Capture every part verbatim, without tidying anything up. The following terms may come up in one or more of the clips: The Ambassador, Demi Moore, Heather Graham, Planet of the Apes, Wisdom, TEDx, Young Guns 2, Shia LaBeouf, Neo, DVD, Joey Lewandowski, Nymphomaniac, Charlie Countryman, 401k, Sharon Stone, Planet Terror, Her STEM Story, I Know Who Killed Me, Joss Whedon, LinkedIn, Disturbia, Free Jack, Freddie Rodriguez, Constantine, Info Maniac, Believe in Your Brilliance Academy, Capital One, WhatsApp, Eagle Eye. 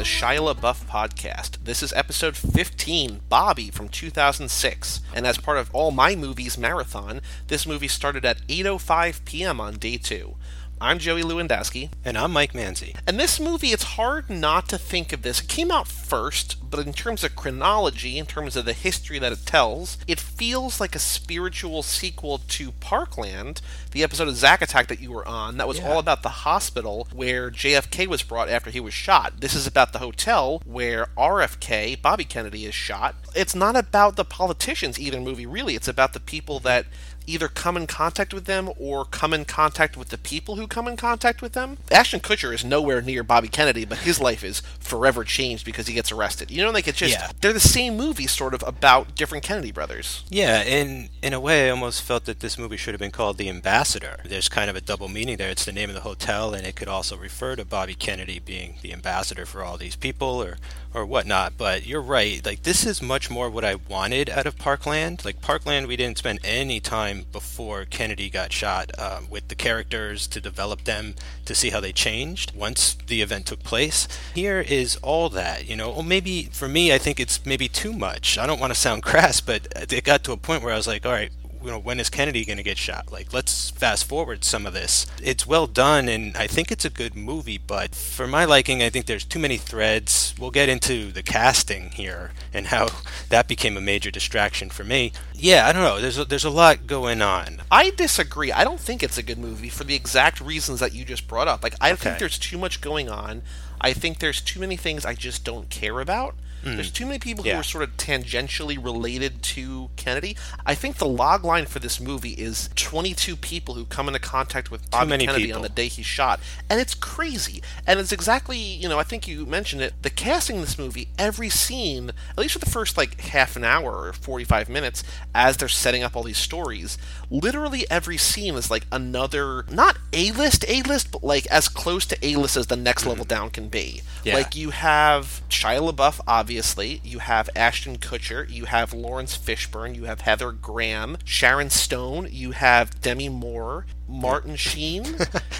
the Shia LaBeouf podcast. This is episode fifteen, Bobby, from two thousand six. And as part of All My Movies marathon, this movie started at eight oh five p.m. on day two. I'm Joey Lewandowski. And I'm Mike Manzi. And this movie, it's hard not to think of this. It came out first, but in terms of chronology, in terms of the history that it tells, it feels like a spiritual sequel to Parkland, the episode of Zack Attack that you were on, that was yeah. all about the hospital where J F K was brought after he was shot. This is about the hotel where R F K, Bobby Kennedy, is shot. It's not about the politicians, either movie, really. It's about the people that either come in contact with them or come in contact with the people who come in contact with them. Ashton Kutcher is nowhere near Bobby Kennedy, but his life is forever changed because he gets arrested. You know, like, it's just, yeah. they're the same movie, sort of, about different Kennedy brothers. Yeah, and in a way, I almost felt that this movie should have been called The Ambassador. There's kind of a double meaning there. It's the name of the hotel, and it could also refer to Bobby Kennedy being the ambassador for all these people, or or whatnot. But you're right, like, this is much more what I wanted out of Parkland. Like, Parkland, we didn't spend any time before Kennedy got shot um, with the characters to develop them, to see how they changed once the event took place. Here is all that, you know. Well, maybe for me, I think it's maybe too much. I don't want to sound crass, but it got to a point where I was like, all right, you know, when is Kennedy going to get shot? Like, let's fast forward some of this. It's well done, and I think it's a good movie, but for my liking, I think there's too many threads. We'll get into the casting here and how that became a major distraction for me. Yeah, I don't know. There's a, there's a lot going on. I disagree. I don't think it's a good movie for the exact reasons that you just brought up. Like, I okay. think there's too much going on. I think there's too many things I just don't care about. Mm. There's too many people yeah. who are sort of tangentially related to Kennedy. I think the log line for this movie is twenty-two people who come into contact with Bobby Kennedy people. on the day he's shot. And it's crazy. And it's exactly, you know, I think you mentioned it, the casting in this movie, every scene, at least for the first, like, half an hour or forty-five minutes, as they're setting up all these stories, literally every scene is, like, another, not A-list, A-list, but, like, as close to A-list as the next mm. level down can be. Yeah. Like, you have Shia LaBeouf, obviously. Obviously, you have Ashton Kutcher, you have Lawrence Fishburne, you have Heather Graham, Sharon Stone, you have Demi Moore, Martin Sheen,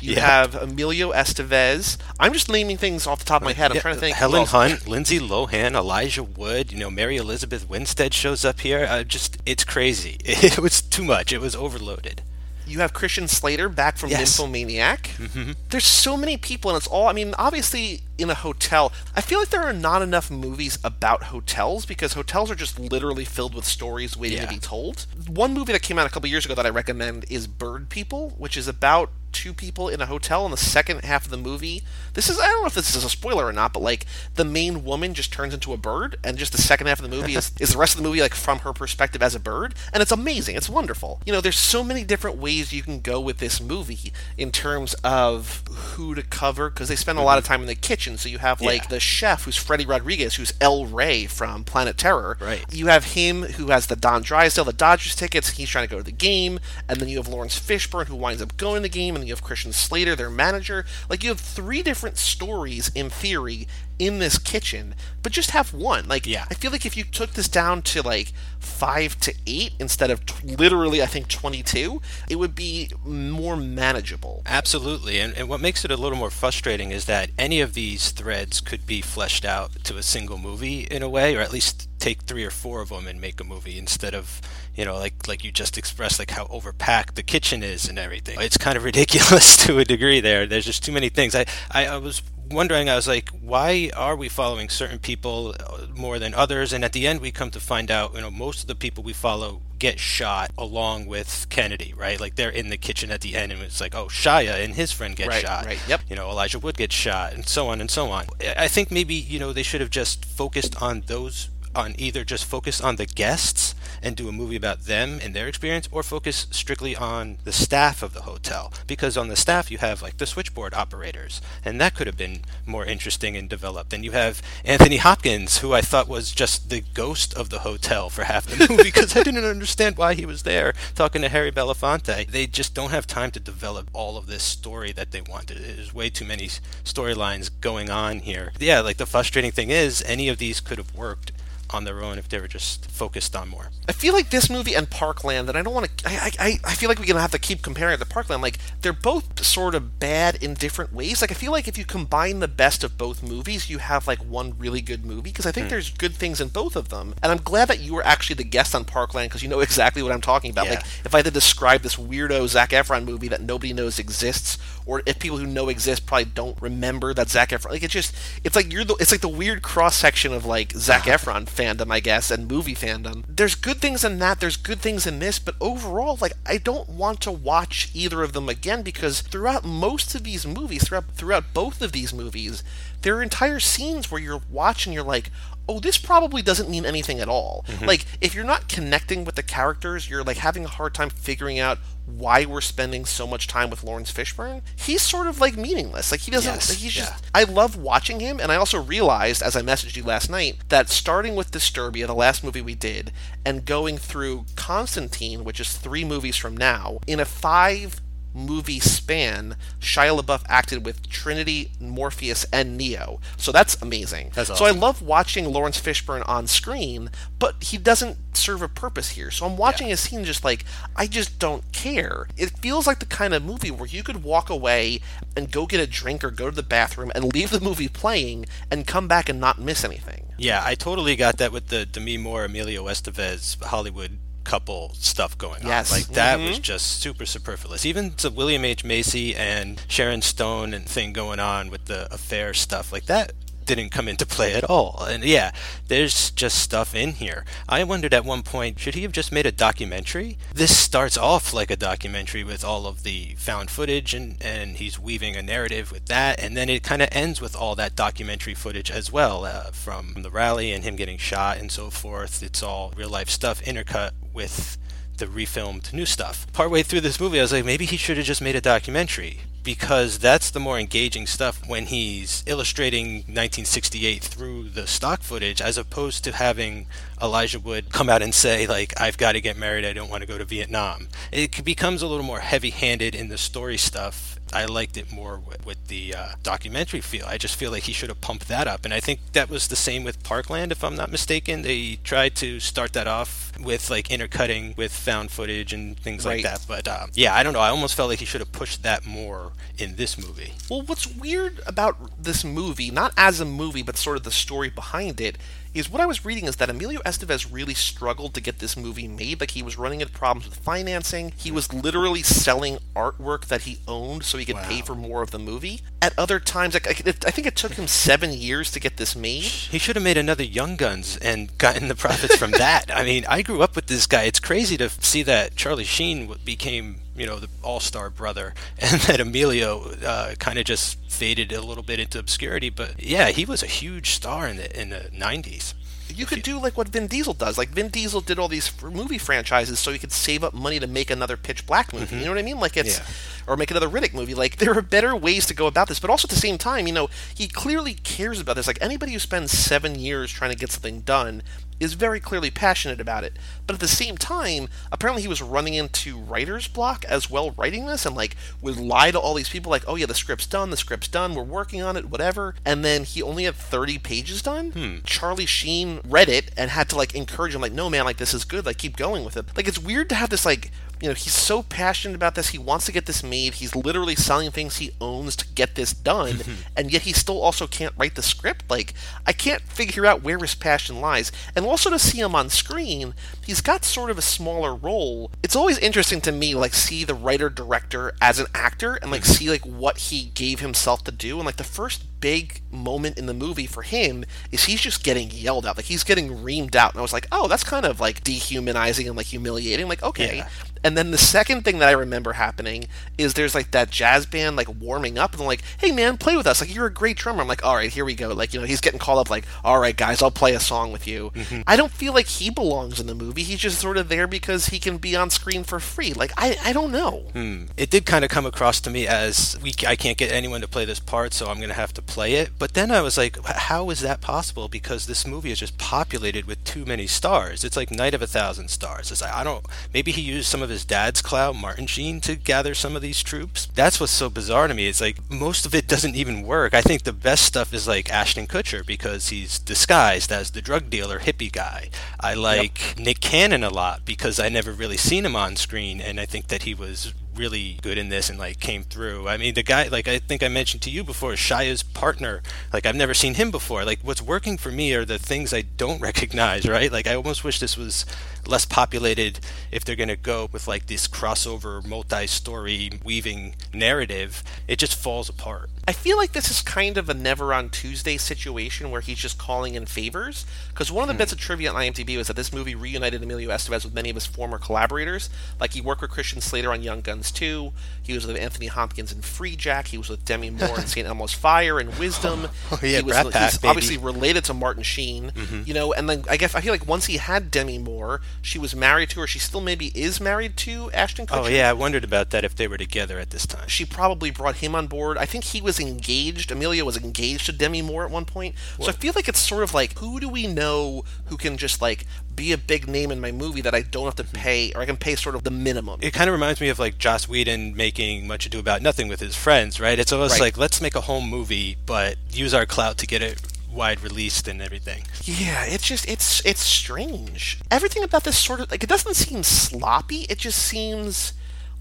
you yeah. have Emilio Estevez. I'm just naming things off the top of my head. I'm yeah. trying to think. Helen Hunt, Lindsay Lohan, Elijah Wood, you know, Mary Elizabeth Winstead shows up here. Uh, just, it's crazy. It was too much. It was overloaded. You have Christian Slater back from yes. Info Maniac. Mm-hmm. There's so many people, and it's all, I mean, obviously, in a hotel, I feel like there are not enough movies about hotels, because hotels are just literally filled with stories waiting yeah. to be told. One movie that came out a couple years ago that I recommend is Bird People, which is about two people in a hotel in the second half of the movie. This is, I don't know if this is a spoiler or not, but, like, the main woman just turns into a bird, and just the second half of the movie is, is the rest of the movie, like, from her perspective as a bird, and it's amazing. It's wonderful. You know, there's so many different ways you can go with this movie in terms of who to cover, because they spend a lot of time in the kitchen, so you have, like, yeah. the chef, who's Freddie Rodriguez, who's El Rey from Planet Terror. Right. You have him, who has the Don Drysdale, the Dodgers tickets, he's trying to go to the game, and then you have Lawrence Fishburne, who winds up going to the game, and you have Christian Slater, their manager. Like, you have three different stories, in theory, in this kitchen, but just have one. Like, yeah. I feel like if you took this down to, like, five to eight instead of t- literally, I think, twenty-two, it would be more manageable. Absolutely, and, and what makes it a little more frustrating is that any of these threads could be fleshed out to a single movie in a way, or at least take three or four of them and make a movie instead of, you know, like like you just expressed, like, how overpacked the kitchen is and everything. It's kind of ridiculous to a degree there. There's just too many things. I, I, I was wondering, I was like, why are we following certain people more than others? And at the end, we come to find out, you know, most of the people we follow get shot along with Kennedy, right? Like, they're in the kitchen at the end, and it's like, oh, Shia and his friend get right, shot. Right, yep. You know, Elijah Wood gets shot, and so on and so on. I think maybe, you know, they should have just focused on those, on either just focus on the guests and do a movie about them and their experience, or focus strictly on the staff of the hotel, because on the staff you have, like, the switchboard operators, and that could have been more interesting and developed. And you have Anthony Hopkins, who I thought was just the ghost of the hotel for half the movie, because I didn't understand why he was there talking to Harry Belafonte. They just don't have time to develop all of this story that they wanted. There's way too many storylines going on here. Yeah, like, the frustrating thing is, any of these could have worked on their own if they were just focused on more. I feel like this movie and Parkland, and I don't want to, I, I, I feel like we're going to have to keep comparing it to Parkland, like, they're both sort of bad in different ways. Like, I feel like if you combine the best of both movies, you have, like, one really good movie, because I think mm. there's good things in both of them. And I'm glad that you were actually the guest on Parkland, because you know exactly what I'm talking about. Yeah. Like, if I had to describe this weirdo Zac Efron movie that nobody knows exists, or if people who know exist probably don't remember that Zac Efron, like, it's just, it's like you're the, it's like the weird cross-section of, like, Zac Efron fandom, I guess, and movie fandom. There's good things in that, there's good things in this, but overall, like, I don't want to watch either of them again, because throughout most of these movies, throughout throughout both of these movies, there are entire scenes where you're watching, you're like, oh, this probably doesn't mean anything at all. Mm-hmm. Like, if you're not connecting with the characters, you're, like, having a hard time figuring out why we're spending so much time with Lawrence Fishburne. He's sort of, like, meaningless. Like, he doesn't... Yes. Like, he's yeah. just... I love watching him, and I also realized, as I messaged you last night, that starting with Disturbia, the last movie we did, and going through Constantine, which is three movies from now, in a five... movie span, Shia LaBeouf acted with Trinity, Morpheus, and Neo. So that's amazing. That's awesome. So I love watching Lawrence Fishburne on screen, but he doesn't serve a purpose here. So I'm watching yeah. a scene just like, I just don't care. It feels like the kind of movie where you could walk away and go get a drink or go to the bathroom and leave the movie playing and come back and not miss anything. Yeah, I totally got that with the Demi Moore, Emilio Estevez, Hollywood couple stuff going on. Yes. Like, that mm-hmm. was just super superfluous. Even the William H. Macy and Sharon Stone and thing going on with the affair stuff, like, that didn't come into play at all. And yeah, there's just stuff in here. I wondered at one point, should he have just made a documentary? This starts off like a documentary with all of the found footage, and, and he's weaving a narrative with that, and then it kind of ends with all that documentary footage as well, uh, from the rally and him getting shot and so forth. It's all real life stuff intercut with the refilmed new stuff. Partway through this movie, I was like, maybe he should have just made a documentary, because that's the more engaging stuff when he's illustrating nineteen sixty-eight through the stock footage, as opposed to having Elijah Wood come out and say, like, I've got to get married, I don't want to go to Vietnam. It becomes a little more heavy-handed in the story stuff. I liked it more with, with the uh, documentary feel. I just feel like he should have pumped that up, and I think that was the same with Parkland, if I'm not mistaken. They tried to start that off with, like, intercutting with found footage and things right. like that, but um, yeah, I don't know. I almost felt like he should have pushed that more in this movie. Well, what's weird about this movie, not as a movie, but sort of the story behind it, is what I was reading is that Emilio Estevez really struggled to get this movie made. Like, he was running into problems with financing. He was literally selling artwork that he owned so he could wow. pay for more of the movie. At other times, like, I think it took him seven years to get this made. He should have made another Young Guns and gotten the profits from that. I mean, I grew up with this guy. It's crazy to see that Charlie Sheen became, you know, the all-star brother, and that Emilio uh, kind of just faded a little bit into obscurity. But yeah, he was a huge star in the, in the nineties. You could do like what Vin Diesel does. Like, Vin Diesel did all these movie franchises so he could save up money to make another Pitch Black movie. Mm-hmm. You know what I mean? Like, it's yeah. or make another Riddick movie. Like, there are better ways to go about this. But also at the same time, you know, he clearly cares about this. Like, anybody who spends seven years trying to get something done is very clearly passionate about it. But at the same time, apparently he was running into writer's block as well writing this, and like would lie to all these people like, oh yeah, the script's done, the script's done, we're working on it, whatever. And then he only had thirty pages done. Hmm. Charlie Sheen read it and had to like encourage him, like, no man, like, this is good, like, keep going with it. Like, it's weird to have this, like, you know, he's so passionate about this, he wants to get this made, he's literally selling things he owns to get this done, mm-hmm. and yet he still also can't write the script. Like, I can't figure out where his passion lies. And also to see him on screen, he's got sort of a smaller role. It's always interesting to me, like, see the writer-director as an actor, and, like, see, like, what he gave himself to do, and, like, the first big moment in the movie for him is he's just getting yelled at, like, he's getting reamed out, and I was like, oh, that's kind of, like, dehumanizing and, like, humiliating, like, okay. Yeah. And then the second thing that I remember happening is there's, like, that jazz band, like, warming up, and they're like, hey, man, play with us. Like, you're a great drummer. I'm like, all right, here we go. Like, you know, he's getting called up, like, all right, guys, I'll play a song with you. Mm-hmm. I don't feel like he belongs in the movie. He's just sort of there because he can be on screen for free. Like, I, I don't know. Hmm. It did kind of come across to me as, we I can't get anyone to play this part, so I'm going to have to play it. But then I was like, how is that possible? Because this movie is just populated with too many stars. It's like Night of a Thousand Stars. It's like, I don't, maybe he used some of his dad's clout, Martin Sheen, to gather some of these troops. That's what's so bizarre to me. It's like most of it doesn't even work. I think the best stuff is like Ashton Kutcher because he's disguised as the drug dealer hippie guy. I like yep. Nick Cannon a lot because I never really seen him on screen, and I think that he was really good in this and like came through. I mean, the guy, like I think I mentioned to you before, Shia's partner, like I've never seen him before. Like what's working for me are the things I don't recognize, right? Like I almost wish this was less populated if they're going to go with like this crossover multi-story weaving narrative. It just falls apart. I feel like this is kind of a Never on Tuesday situation where he's just calling in favors, because one of the mm. bits of trivia on IMDb was that this movie reunited Emilio Estevez with many of his former collaborators. Like he worked with Christian Slater on Young Guns two, he was with Anthony Hopkins in Free Jack, he was with Demi Moore in Saint Elmo's Fire and Wisdom. Oh, yeah, he was, Brat Pack, he's baby. Obviously related to Martin Sheen, mm-hmm. you know, and then I guess I feel like once he had Demi Moore, she was married to, or she still maybe is married to, Ashton Kutcher. Oh yeah, I wondered about that if they were together at this time. She probably brought him on board. I think he was engaged. Emilio was engaged to Demi Moore at one point. What? So I feel like it's sort of like, who do we know who can just like be a big name in my movie that I don't have to pay, or I can pay sort of the minimum? It kind of reminds me of like Joss Whedon making Much Ado About Nothing with his friends, right? It's almost right. like, let's make a home movie, but use our clout to get it wide released and everything. Yeah, it's just, it's it's strange. Everything about this sort of, like, it doesn't seem sloppy, it just seems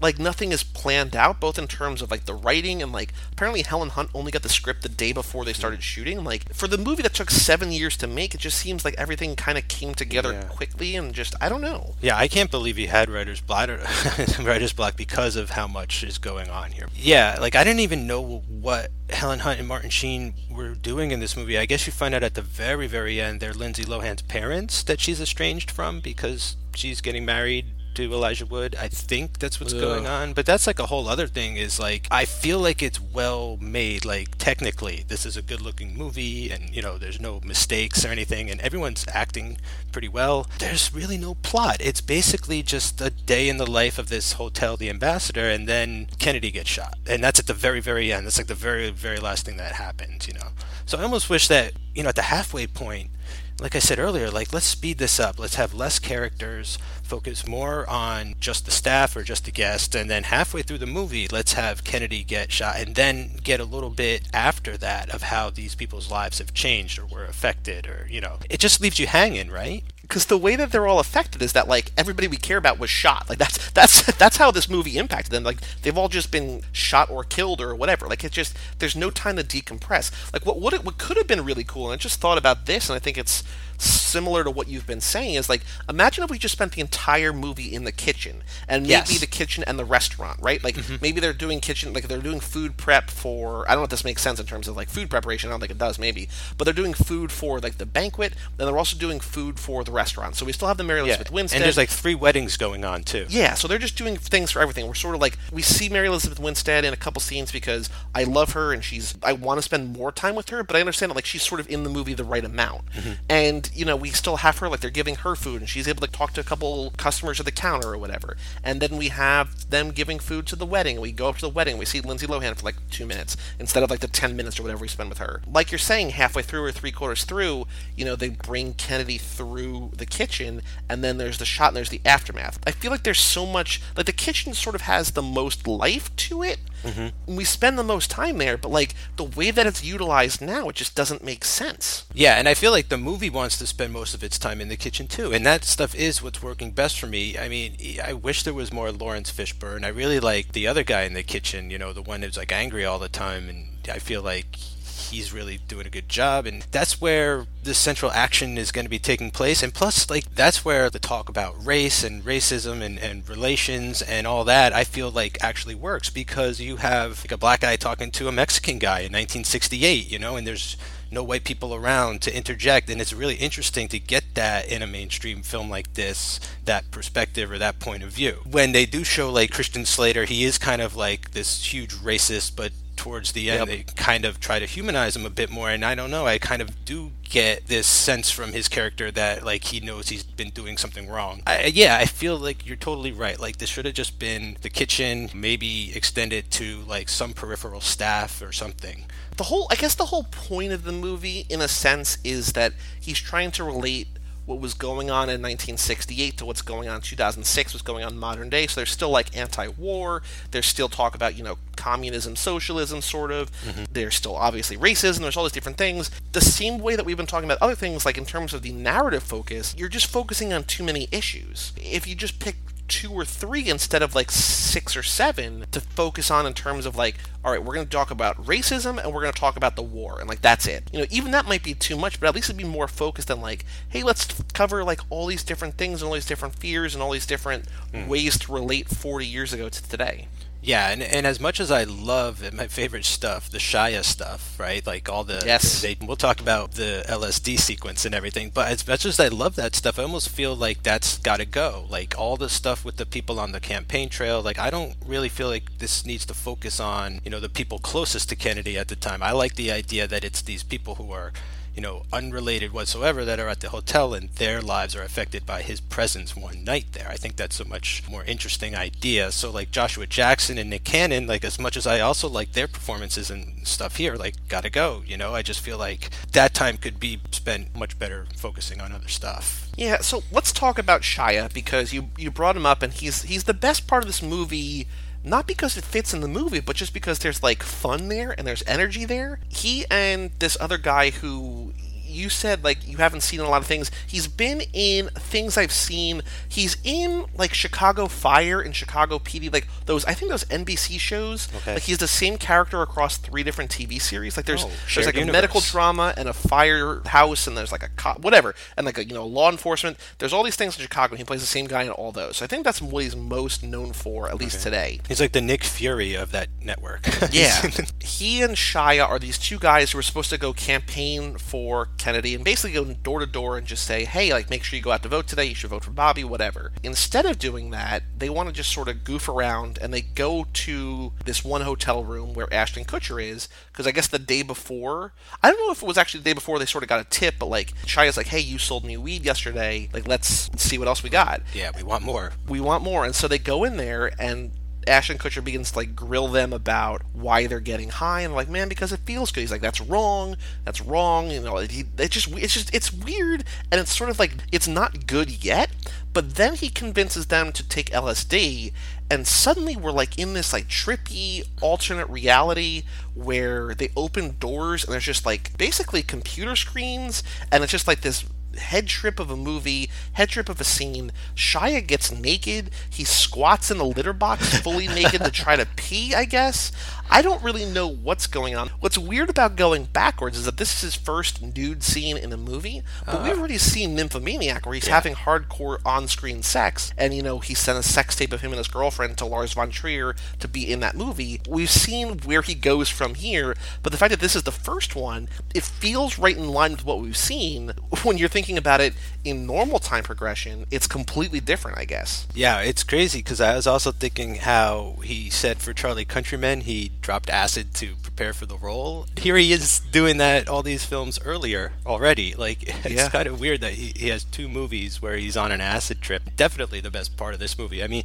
like nothing is planned out, both in terms of like the writing and like apparently Helen Hunt only got the script the day before they started shooting. Like for the movie that took seven years to make, it just seems like everything kind of came together yeah. quickly and just, I don't know. Yeah, I can't believe he had writer's block, writer's block because of how much is going on here. Yeah, like I didn't even know what Helen Hunt and Martin Sheen were doing in this movie. I guess you find out at the very, very end they're Lindsay Lohan's parents that she's estranged from because she's getting married to Elijah Wood. I think that's what's Ugh. going on. But that's like a whole other thing, is like I feel like it's well made. Like technically this is a good looking movie, and you know there's no mistakes or anything, and everyone's acting pretty well. There's really no plot. It's basically just a day in the life of this hotel, The Ambassador, and then Kennedy gets shot, and that's at the very very end. That's like the very very last thing that happens, you know. So I almost wish that, you know, at the halfway point, like I said earlier, like let's speed this up. Let's have less characters, focus more on just the staff or just the guest, and then halfway through the movie, let's have Kennedy get shot, and then get a little bit after that of how these people's lives have changed or were affected, or, you know, it just leaves you hanging, right? Because the way that they're all affected is that, like, everybody we care about was shot. Like, that's that's that's how this movie impacted them. Like, they've all just been shot or killed or whatever. Like, it's just, there's no time to decompress. Like, what what, it, what could have been really cool, and I just thought about this, and I think it's similar to what you've been saying, is like, imagine if we just spent the entire movie in the kitchen, and maybe yes. the kitchen and the restaurant, right? Like mm-hmm. maybe they're doing kitchen, like they're doing food prep for, I don't know if this makes sense in terms of like food preparation, I don't think it does maybe, but they're doing food for like the banquet, and they're also doing food for the restaurant. So we still have the Mary Elizabeth yeah. Winstead. And there's like three weddings going on too. Yeah, so they're just doing things for everything. We're sort of like, we see Mary Elizabeth Winstead in a couple scenes because I love her and she's, I want to spend more time with her, but I understand that like she's sort of in the movie the right amount. Mm-hmm. And you know, we still have her, like, they're giving her food, and she's able to talk to a couple customers at the counter or whatever. And then we have them giving food to the wedding. We go up to the wedding. We see Lindsay Lohan for, like, two minutes instead of, like, the ten minutes or whatever we spend with her. Like you're saying, halfway through or three-quarters through, you know, they bring Kennedy through the kitchen, and then there's the shot and there's the aftermath. I feel like there's so much, like, the kitchen sort of has the most life to it. Mm-hmm. We spend the most time there, but, like, the way that it's utilized now, it just doesn't make sense. Yeah, and I feel like the movie wants to spend most of its time in the kitchen, too. And that stuff is what's working best for me. I mean, I wish there was more Lawrence Fishburne. I really like the other guy in the kitchen, you know, the one who's, like, angry all the time, and I feel like he's really doing a good job, and that's where the central action is going to be taking place. And plus, like, that's where the talk about race and racism and, and relations and all that, I feel like actually works, because you have like a black guy talking to a Mexican guy in nineteen sixty-eight, you know, and there's no white people around to interject, and it's really interesting to get that in a mainstream film like this, that perspective or that point of view. When they do show like Christian Slater, he is kind of like this huge racist, but towards the end. Yep. They kind of try to humanize him a bit more, and I don't know, I kind of do get this sense from his character that, like, he knows he's been doing something wrong. I, yeah, I feel like you're totally right. Like, this should have just been the kitchen, maybe extended to, like, some peripheral staff or something. The whole, I guess the whole point of the movie, in a sense, is that he's trying to relate what was going on in nineteen sixty-eight to what's going on in two thousand six, what's going on in modern day. So there's still, like, anti-war. There's still talk about, you know, communism, socialism, sort of. Mm-hmm. There's still, obviously, racism. There's all these different things. The same way that we've been talking about other things, like, in terms of the narrative focus, you're just focusing on too many issues. If you just pick two or three instead of, like, six or seven to focus on in terms of, like, all right, we're going to talk about racism and we're going to talk about the war, and, like, that's it. You know, even that might be too much, but at least it'd be more focused on, like, hey, let's cover, like, all these different things and all these different fears and all these different mm. ways to relate forty years ago to today. Yeah, and, and as much as I love it, my favorite stuff, the Shia stuff, right? Like all the... Yes. They, we'll talk about the L S D sequence and everything, but as much as I love that stuff, I almost feel like that's got to go. Like, all the stuff with the people on the campaign trail, like, I don't really feel like this needs to focus on, you know, the people closest to Kennedy at the time. I like the idea that it's these people who are, you know, unrelated whatsoever that are at the hotel and their lives are affected by his presence one night there. I think that's a much more interesting idea. So, like, Joshua Jackson and Nick Cannon, like, as much as I also like their performances and stuff here, like, gotta go, you know? I just feel like that time could be spent much better focusing on other stuff. Yeah, so let's talk about Shia, because you you brought him up, and he's he's the best part of this movie. Not because it fits in the movie, but just because there's, like, fun there and there's energy there. He and this other guy who you said, like, you haven't seen a lot of things. He's been in things I've seen. He's in, like, Chicago Fire and Chicago P D, like, those, I think those N B C shows. Okay. Like, he's the same character across three different T V series. Like, there's, oh, there's like, universe. A medical drama and a firehouse, and there's, like, a cop, whatever. And, like, a, you know, law enforcement. There's all these things in Chicago, and he plays the same guy in all those. So I think that's what he's most known for, at least okay. today. He's like the Nick Fury of that network. Yeah. He and Shia are these two guys who are supposed to go campaign for Kennedy and basically go door to door and just say, hey, like, make sure you go out to vote today, you should vote for Bobby, whatever. Instead of doing that, they want to just sort of goof around, and they go to this one hotel room where Ashton Kutcher is, because I guess the day before, I don't know if it was actually the day before, they sort of got a tip, but, like, Shia's like, hey, you sold me weed yesterday, like, let's see what else we got. Yeah, we want more. We want more. And so they go in there, and Ashton Kutcher begins to, like, grill them about why they're getting high, and, like, man, because it feels good. He's like, that's wrong, that's wrong, you know, it, it just, it's just, it's weird, and it's sort of like, it's not good yet, but then he convinces them to take L S D, and suddenly we're, like, in this, like, trippy alternate reality where they open doors, and there's just, like, basically computer screens, and it's just, like, this head trip of a movie, head trip of a scene. Shia gets naked. He squats in a litter box fully naked to try to pee, I guess. I don't really know what's going on. What's weird about going backwards is that this is his first nude scene in a movie, but uh, we've already seen Nymphomaniac, where he's yeah. having hardcore on-screen sex, and, you know, he sent a sex tape of him and his girlfriend to Lars von Trier to be in that movie. We've seen where he goes from here, but the fact that this is the first one, it feels right in line with what we've seen. When you're thinking about it in normal time progression, it's completely different, I guess. Yeah, it's crazy, because I was also thinking how he said for Charlie Countryman, he dropped acid to prepare for the role. Here he is doing that all these films earlier already. Like, it's yeah. kind of weird that he, he has two movies where he's on an acid trip. Definitely the best part of this movie. I mean,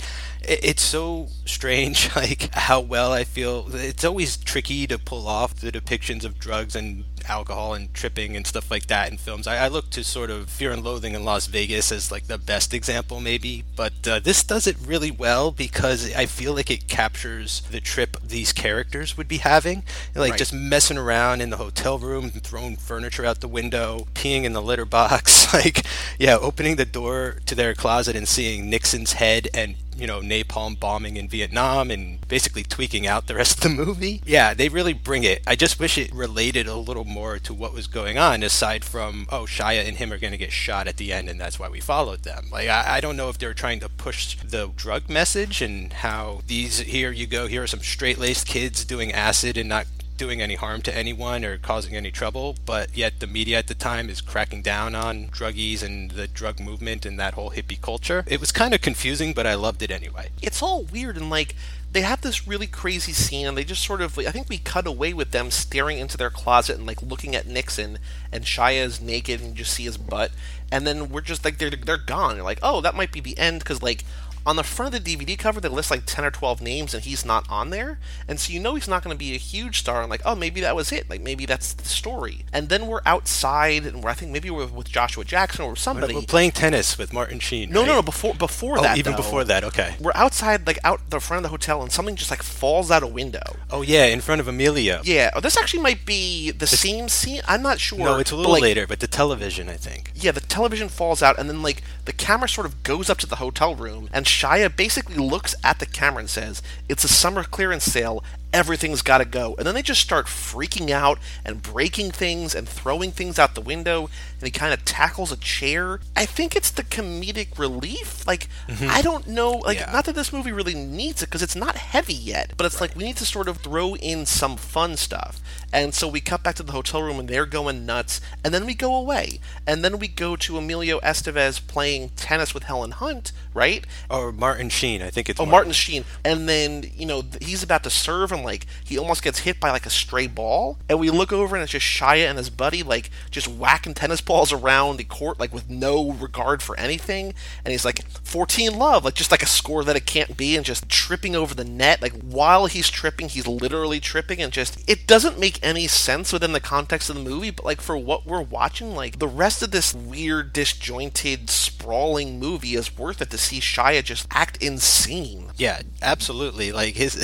it, it's so strange, like, how well I feel. It's always tricky to pull off the depictions of drugs and alcohol and tripping and stuff like that in films. I, I look to sort of Fear and Loathing in Las Vegas as, like, the best example, maybe, but uh, this does it really well, because I feel like it captures the trip these characters would be having, like right. just messing around in the hotel room, throwing furniture out the window, peeing in the litter box, like, yeah, opening the door to their closet and seeing Nixon's head and, you know, napalm bombing in Vietnam, and basically tweaking out the rest of the movie. Yeah, they really bring it. I just wish it related a little more to what was going on, aside from, oh, Shia and him are going to get shot at the end, and that's why we followed them. Like, I, I don't know if they were trying to push the drug message, and how these, here you go, here are some straight-laced kids doing acid and not doing any harm to anyone or causing any trouble, but yet the media at the time is cracking down on druggies and the drug movement and that whole hippie culture. It was kind of confusing, but I loved it anyway. It's all weird, and like, they have this really crazy scene, and they just sort of, like, I think we cut away with them staring into their closet and like looking at Nixon, and Shia is naked and you just see his butt, and then we're just like, they're, they're gone. You're like, oh, that might be the end, because like, on the front of the D V D cover, they list like ten or twelve names, and he's not on there. And so you know he's not going to be a huge star. I'm like, oh, maybe that was it. Like, maybe that's the story. And then we're outside, and we're, I think maybe we're with Joshua Jackson or somebody. We're playing tennis with Martin Sheen, No, right? no, no, before, before oh, that, even though, before that, okay. We're outside, like, out the front of the hotel, and something just, like, falls out a window. Oh, yeah, in front of Emilio. Yeah. Oh, this actually might be the it's, same scene. I'm not sure. No, it's a little but, like, later, but the television, I think. Yeah, the television falls out, and then, like, the camera sort of goes up to the hotel room, and Shia basically looks at the camera and says, it's a summer clearance sale, everything's got to go. And then they just start freaking out and breaking things and throwing things out the window, and he kind of tackles a chair. I think it's the comedic relief. Like, mm-hmm. I don't know. Like, yeah. Not that this movie really needs it, because it's not heavy yet, but it's right. Like, we need to sort of throw in some fun stuff. And so we cut back to the hotel room, and they're going nuts, and then we go away. And then we go to Emilio Estevez playing tennis with Helen Hunt, right? Or Martin Sheen, I think it's Oh, Martin, Martin Sheen. And then, you know, he's about to serve, and, like, he almost gets hit by, like, a stray ball. And we look over, and it's just Shia and his buddy, like, just whacking tennis balls around the court, like, with no regard for anything. And he's like, fourteen love, like, just like a score that it can't be, and just tripping over the net. Like, while he's tripping, he's literally tripping, and just, it doesn't make any sense within the context of the movie, but, like, for what we're watching, like, the rest of this weird, disjointed, sprawling movie is worth it to see Shia just act insane. Yeah, absolutely. Like, his,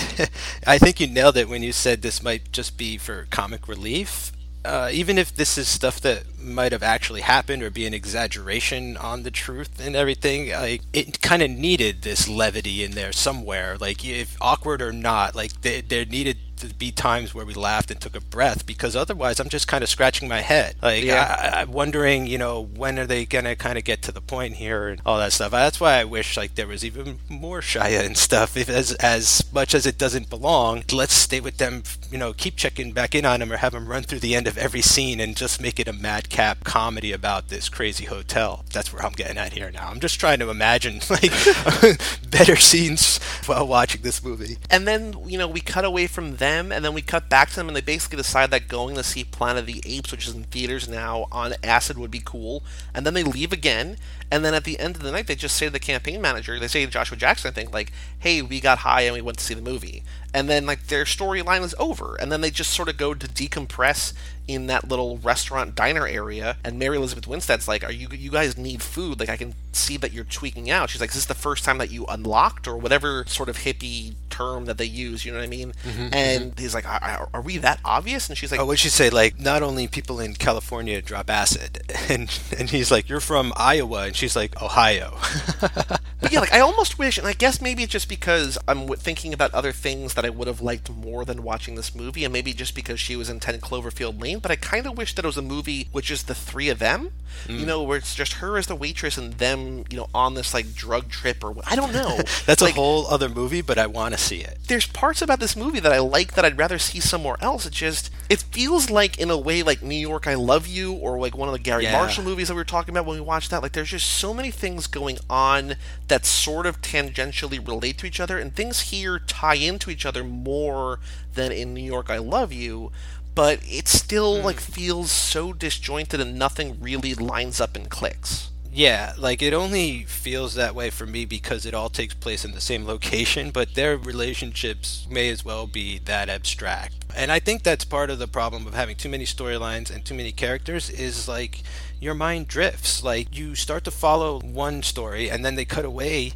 I think you nailed it when you said this might just be for comic relief. Uh, even if this is stuff that might have actually happened or be an exaggeration on the truth and everything, like, it kind of needed this levity in there somewhere. Like, if awkward or not, like, there there needed to be times where we laughed and took a breath, because otherwise I'm just kind of scratching my head. Like, yeah. I, I'm wondering, you know, when are they going to kind of get to the point here and all that stuff. That's why I wish, like, there was even more Shia and stuff. If as as much as it doesn't belong, let's stay with them, you know, keep checking back in on him or have him run through the end of every scene and just make it a madcap comedy about this crazy hotel. That's where I'm getting at here now. I'm just trying to imagine, like, better scenes while watching this movie. And then, you know, we cut away from them, and then we cut back to them, and they basically decide that going to see Planet of the Apes, which is in theaters now, on acid would be cool, and then they leave again, and then at the end of the night, they just say to the campaign manager, they say to Joshua Jackson, I think, like, hey, we got high and we went to see the movie. And then, like, their storyline is over, and then they just sort of go to decompress in that little restaurant diner area, and Mary Elizabeth Winstead's like, are you you guys need food? Like, I can see that you're tweaking out. She's like, is this the first time that you unlocked, or whatever sort of hippie term that they use, you know what I mean? Mm-hmm, and mm-hmm. He's like, are, are we that obvious? And she's like, oh, what'd she say? Like, not only people in California drop acid, and and he's like, you're from Iowa, and she's like, Ohio. But yeah, like, I almost wish, and I guess maybe it's just because I'm thinking about other things that I would have liked more than watching this movie, and maybe just because she was in ten Cloverfield Lane, but I kind of wish that it was a movie with just the three of them, mm. you know, where it's just her as the waitress and them, you know, on this, like, drug trip or what. I don't know. That's like, a whole other movie, but I want to see it. There's parts about this movie that I like that I'd rather see somewhere else. It just, it feels like, in a way, like New York I Love You, or like one of the Gary yeah. Marshall movies that we were talking about when we watched that. Like, there's just so many things going on that sort of tangentially relate to each other, and things here tie into each other more than in New York I Love You, but it still, mm. like, feels so disjointed, and nothing really lines up and clicks. Yeah, like, it only feels that way for me because it all takes place in the same location, but their relationships may as well be that abstract. And I think that's part of the problem of having too many storylines and too many characters is, like, your mind drifts. Like, you start to follow one story, and then they cut away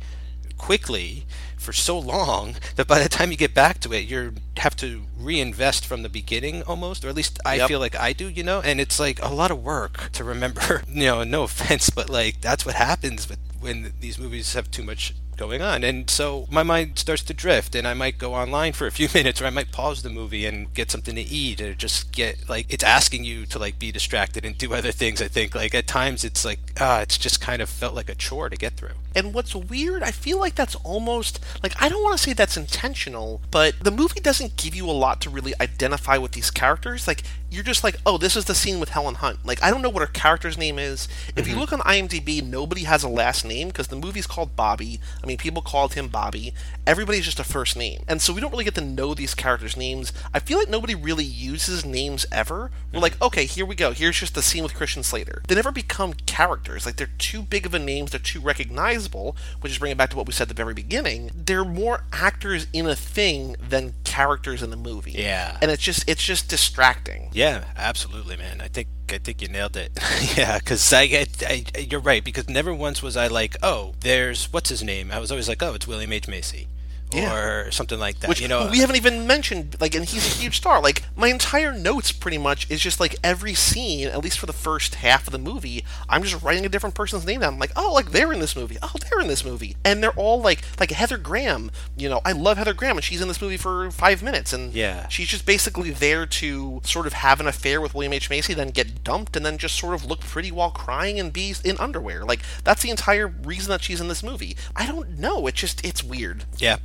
quickly for so long that by the time you get back to it, you have to reinvest from the beginning almost, or at least I yep. feel like I do, you know? And it's, like, a lot of work to remember, you know, no offense, but, like, that's what happens with when these movies have too much going on. And so my mind starts to drift, and I might go online for a few minutes, or I might pause the movie and get something to eat, or just get, like, it's asking you to, like, be distracted and do other things. I think, like, at times it's like, ah, it's just kind of felt like a chore to get through. And what's weird, I feel like that's almost, like, I don't want to say that's intentional, but the movie doesn't give you a lot to really identify with these characters. Like, you're just like, oh, this is the scene with Helen Hunt. Like, I don't know what her character's name is. If you look on IMDb, nobody has a last name, because the movie's called Bobby. I mean, people called him Bobby. Everybody's just a first name. And so we don't really get to know these characters' names. I feel like nobody really uses names ever. We're like, okay, here we go. Here's just the scene with Christian Slater. They never become characters. Like, they're too big of a name. They're too recognizable, which is bringing it back to what we said at the very beginning. They're more actors in a thing than characters in the movie. Yeah. And it's just, it's just distracting. Yeah, absolutely, man. I think I think you nailed it. Yeah, because I, I, I, you're right, because never once was I like, oh, there's, what's his name? I was always like, oh, it's William H. Macy. Yeah. Or something like that. Which, you know, we haven't even mentioned, like, and he's a huge star. Like, my entire notes pretty much is just, like, every scene, at least for the first half of the movie, I'm just writing a different person's name down. I'm like, oh, like, they're in this movie. Oh, they're in this movie. And they're all, like, like Heather Graham. You know, I love Heather Graham, and she's in this movie for five minutes. And yeah. She's just basically there to sort of have an affair with William H. Macy, then get dumped, and then just sort of look pretty while crying and be in underwear. Like, that's the entire reason that she's in this movie. I don't know. It just, it's weird. Yeah.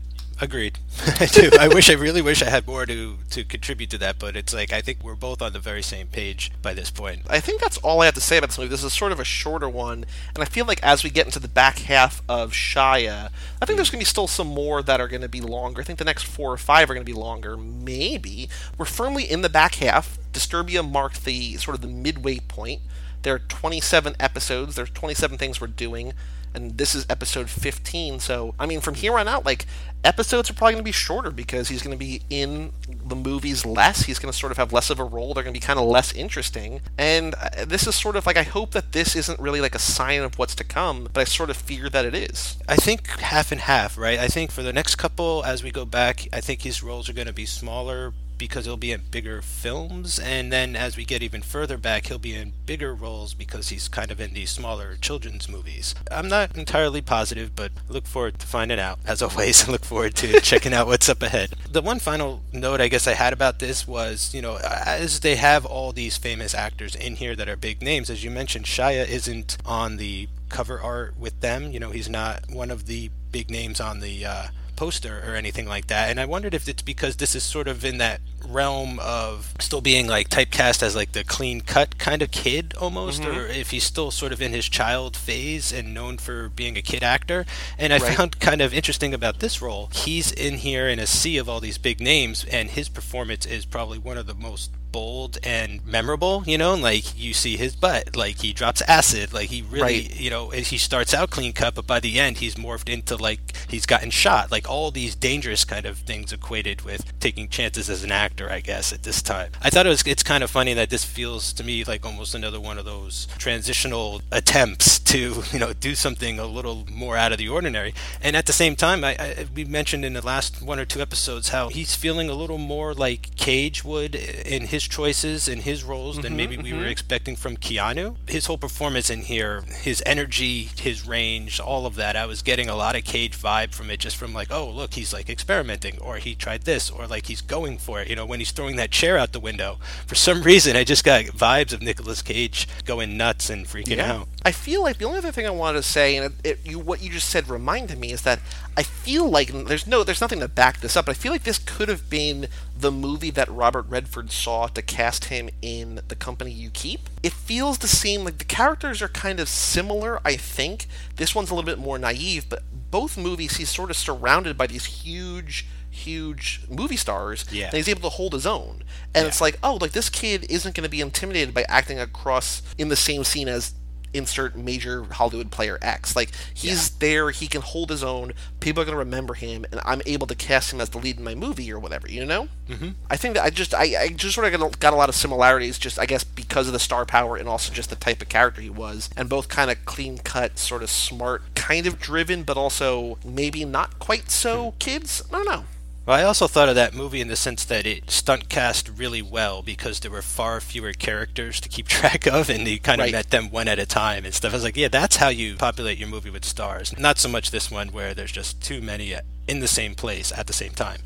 Agreed. I do. I wish, I really wish I had more to, to contribute to that, but it's like, I think we're both on the very same page by this point. I think that's all I have to say about this movie. This is sort of a shorter one, and I feel like as we get into the back half of Shia, I think there's going to be still some more that are going to be longer. I think the next four or five are going to be longer, maybe. We're firmly in the back half. Disturbia marked the sort of the midway point. There are twenty-seven episodes. There's twenty-seven things we're doing. And this is episode fifteen, so, I mean, from here on out, like, episodes are probably going to be shorter because he's going to be in the movies less. He's going to sort of have less of a role. They're going to be kind of less interesting. And this is sort of, like, I hope that this isn't really, like, a sign of what's to come, but I sort of fear that it is. I think half and half, right? I think for the next couple, as we go back, I think his roles are going to be smaller, because he'll be in bigger films, and then as we get even further back, he'll be in bigger roles because he's kind of in these smaller children's movies. I'm not entirely positive, but look forward to finding out. As always, I look forward to checking out what's up ahead. The one final note I guess I had about this was, you know, as they have all these famous actors in here that are big names, as you mentioned, Shia isn't on the cover art with them. You know, he's not one of the big names on the uh, poster or anything like that, and I wondered if it's because this is sort of in that realm of still being like typecast as like the clean cut kind of kid almost, mm-hmm. or if he's still sort of in his child phase and known for being a kid actor. And I right. found kind of interesting about this role, he's in here in a sea of all these big names, and his performance is probably one of the most bold and memorable, you know, like you see his butt, like he drops acid, like he really, right. you know, he starts out clean cut, but by the end he's morphed into like he's gotten shot, like all these dangerous kind of things equated with taking chances as an actor, I guess, at this time. I thought it was, it's kind of funny that this feels to me like almost another one of those transitional attempts to, you know, do something a little more out of the ordinary. And at the same time, I, I we mentioned in the last one or two episodes how he's feeling a little more like Cage would in his choices and his roles than mm-hmm, maybe we mm-hmm. were expecting from Keanu. His whole performance in here, his energy, his range, all of that, I was getting a lot of Cage vibe from it, just from like, oh, look, he's like experimenting, or he tried this, or like he's going for it. You know, when he's throwing that chair out the window, for some reason, I just got vibes of Nicolas Cage going nuts and freaking yeah. out. I feel like the only other thing I wanted to say, and it, it, you, what you just said reminded me, is that I feel like there's no, there's nothing to back this up, but I feel like this could have been the movie that Robert Redford saw to cast him in The Company You Keep. It feels the same, like the characters are kind of similar, I think. This one's a little bit more naive, but both movies he's sort of surrounded by these huge, huge movie stars, yeah. and he's able to hold his own. And yeah. it's like, oh, like this kid isn't going to be intimidated by acting across in the same scene as insert major Hollywood player X. Like, he's yeah. there, he can hold his own, people are going to remember him, and I'm able to cast him as the lead in my movie or whatever, you know? Mm-hmm. I think that I just, I, I just sort of got a lot of similarities, just, I guess, because of the star power and also just the type of character he was, and both kind of clean-cut, sort of smart, kind of driven, but also maybe not quite so kids. I don't know. Well, I also thought of that movie in the sense that it stunt cast really well because there were far fewer characters to keep track of, and you kind of right. met them one at a time and stuff. I was like, yeah, that's how you populate your movie with stars. Not so much this one where there's just too many in the same place at the same time.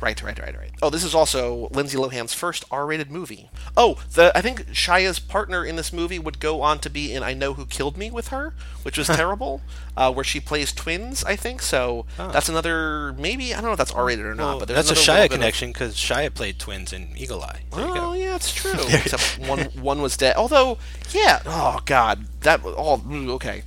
Right, right, right, right. Oh, this is also Lindsay Lohan's first R-rated movie. Oh, the I think Shia's partner in this movie would go on to be in I Know Who Killed Me with her, which was terrible, uh, where she plays twins, I think. So oh. that's another, maybe, I don't know if that's R-rated or not. Well, but that's a Shia connection because of... Shia played twins in Eagle Eye. There oh, yeah, it's true. Except one, one was dead. Although, yeah, oh, God, that, oh, okay.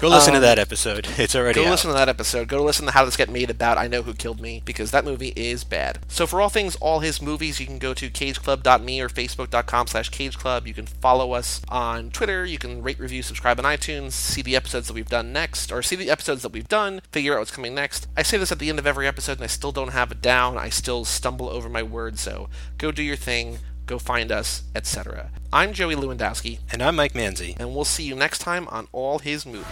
Go listen um, to that episode. It's already Go out. listen to that episode. Go listen to How This Got Made about I Know Who Killed Me, because that movie is bad. So for all things, all his movies, you can go to cageclub dot me or facebook.com slash cageclub. You can follow us on Twitter. You can rate, review, subscribe on iTunes, see the episodes that we've done next, or see the episodes that we've done, figure out what's coming next. I say this at the end of every episode, and I still don't have it down. I still stumble over my words, so go do your thing. Go find us, et cetera. I'm Joey Lewandowski. And I'm Mike Manzi. And we'll see you next time on All His Movies.